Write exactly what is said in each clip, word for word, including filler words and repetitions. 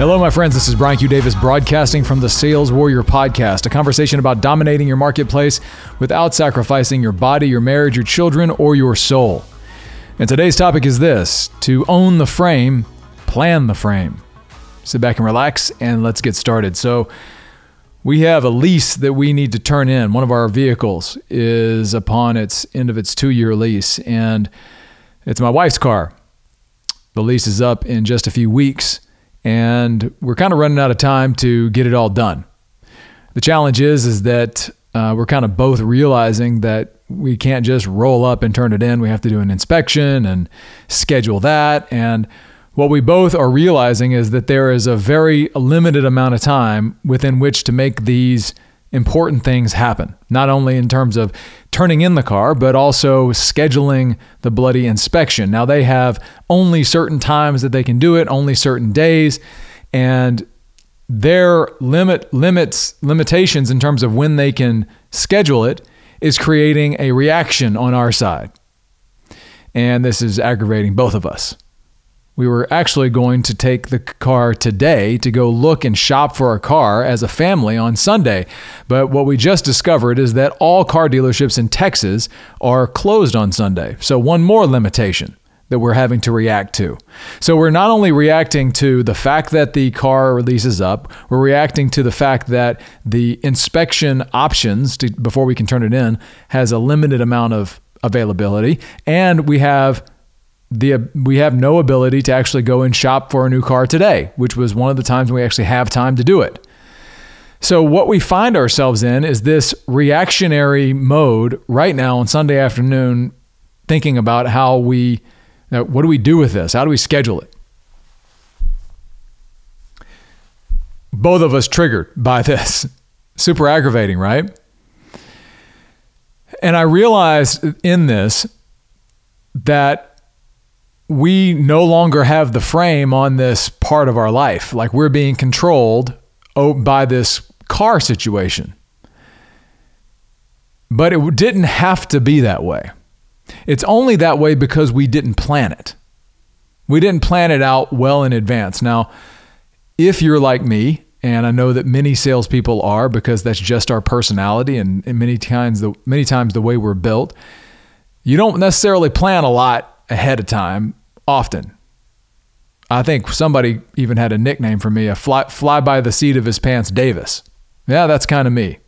Hello, my friends. This is Brian Q. Davis broadcasting from the Sales Warrior Podcast, a conversation about dominating your marketplace without sacrificing your body, your marriage, your children, or your soul. And today's topic is this: to own the frame, plan the frame. Sit back and relax, and let's get started. So we have a lease that we need to turn in. One of our vehicles is upon its end of its two-year lease, and it's my wife's car. The lease is up in just a few weeks, and we're kind of running out of time to get it all done. The challenge is, is that uh, we're kind of both realizing that we can't just roll up and turn it in. We have to do an inspection and schedule that. And what we both are realizing is that there is a very limited amount of time within which to make these important things happen, not only in terms of turning in the car, but also scheduling the bloody inspection. Now, they have only certain times that they can do it, only certain days, and their limit limits limitations in terms of when they can schedule it is creating a reaction on our side. And this is aggravating both of us. We were actually going to take the car today to go look and shop for a car as a family on Sunday. But what we just discovered is that all car dealerships in Texas are closed on Sunday. So one more limitation that we're having to react to. So we're not only reacting to the fact that the car release is up, we're reacting to the fact that the inspection options to, before we can turn it in has a limited amount of availability. And we have The, we have no ability to actually go and shop for a new car today, which was one of the times we actually have time to do it. So what we find ourselves in is this reactionary mode right now on Sunday afternoon, thinking about how we, now, what do we do with this? How do we schedule it? Both of us triggered by this. Super aggravating, right? And I realized in this that we no longer have the frame on this part of our life. Like, we're being controlled by this car situation. But it didn't have to be that way. It's only that way because we didn't plan it. We didn't plan it out well in advance. Now, if you're like me, and I know that many salespeople are, because that's just our personality and, and many times the many times the way we're built, you don't necessarily plan a lot ahead of time. Often. I think somebody even had a nickname for me, a fly, fly by the seat of his pants Davis. Yeah, that's kind of me.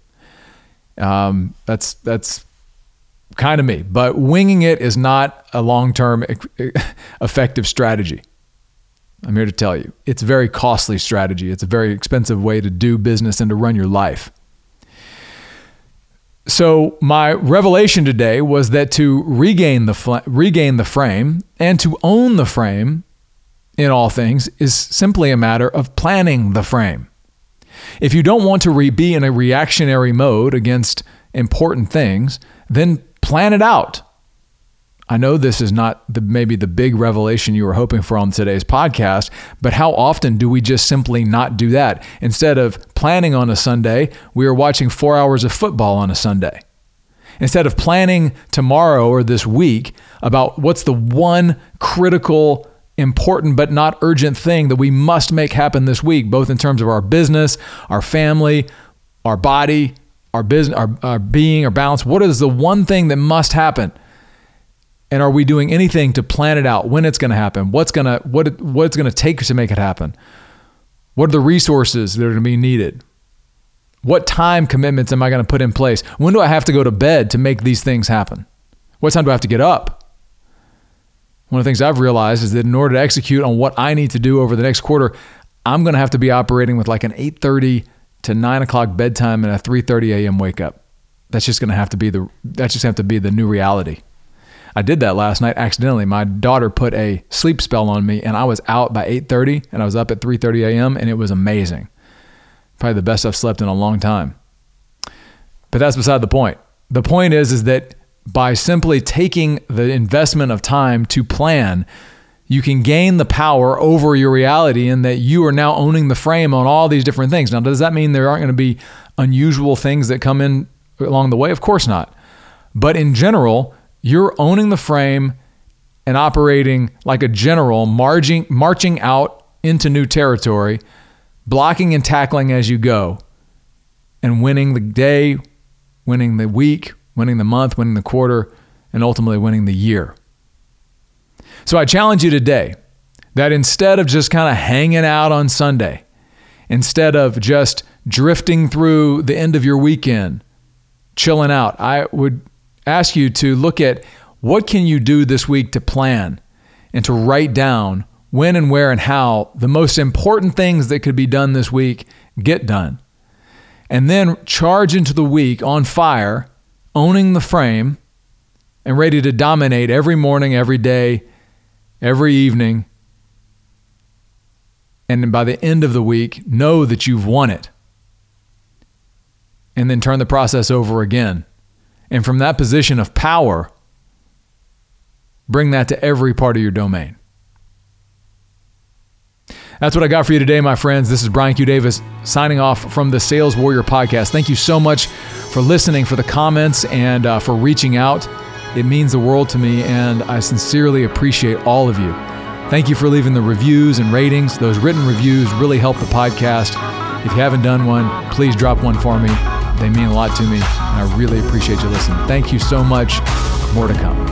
Um, that's that's kind of me. But winging it is not a long-term effective strategy. I'm here to tell you. It's a very costly strategy. It's a very expensive way to do business and to run your life. So my revelation today was that to regain the fl- regain the frame and to own the frame in all things is simply a matter of planning the frame. If you don't want to re- be in a reactionary mode against important things, then plan it out. I know this is not the, maybe the big revelation you were hoping for on today's podcast, but how often do we just simply not do that? Instead of planning on a Sunday, we are watching four hours of football on a Sunday. Instead of planning tomorrow or this week about what's the one critical, important, but not urgent thing that we must make happen this week, both in terms of our business, our family, our body, our business, our, our being, our balance. What is the one thing that must happen? And are we doing anything to plan it out? When it's going to happen? What's going to what what it's going to take to make it happen? What are the resources that are going to be needed? What time commitments am I going to put in place? When do I have to go to bed to make these things happen? What time do I have to get up? One of the things I've realized is that in order to execute on what I need to do over the next quarter, I'm going to have to be operating with like an eight thirty to nine o'clock bedtime and a three thirty a.m. wake up. That's just going to have to be the that's just have to be the new reality. I did that last night accidentally. My daughter put a sleep spell on me and I was out by eight thirty and I was up at three thirty a.m. and it was amazing. Probably the best I've slept in a long time. But that's beside the point. The point is, is that by simply taking the investment of time to plan, you can gain the power over your reality in that you are now owning the frame on all these different things. Now, does that mean there aren't going to be unusual things that come in along the way? Of course not. But in general, you're owning the frame and operating like a general marching marching out into new territory, blocking and tackling as you go, and winning the day, winning the week, winning the month, winning the quarter, and ultimately winning the year. So I challenge you today that instead of just kind of hanging out on Sunday, instead of just drifting through the end of your weekend, chilling out, I would ask you to look at what can you do this week to plan and to write down when and where and how the most important things that could be done this week get done. And then charge into the week on fire, owning the frame and ready to dominate every morning, every day, every evening. And by the end of the week, know that you've won it. And then turn the process over again. And from that position of power, bring that to every part of your domain. That's what I got for you today, my friends. This is Brian Q. Davis signing off from the Sales Warrior Podcast. Thank you so much for listening, for the comments, and uh, for reaching out. It means the world to me, and I sincerely appreciate all of you. Thank you for leaving the reviews and ratings. Those written reviews really help the podcast. If you haven't done one, please drop one for me. They mean a lot to me, and I really appreciate you listening. Thank you so much. More to come.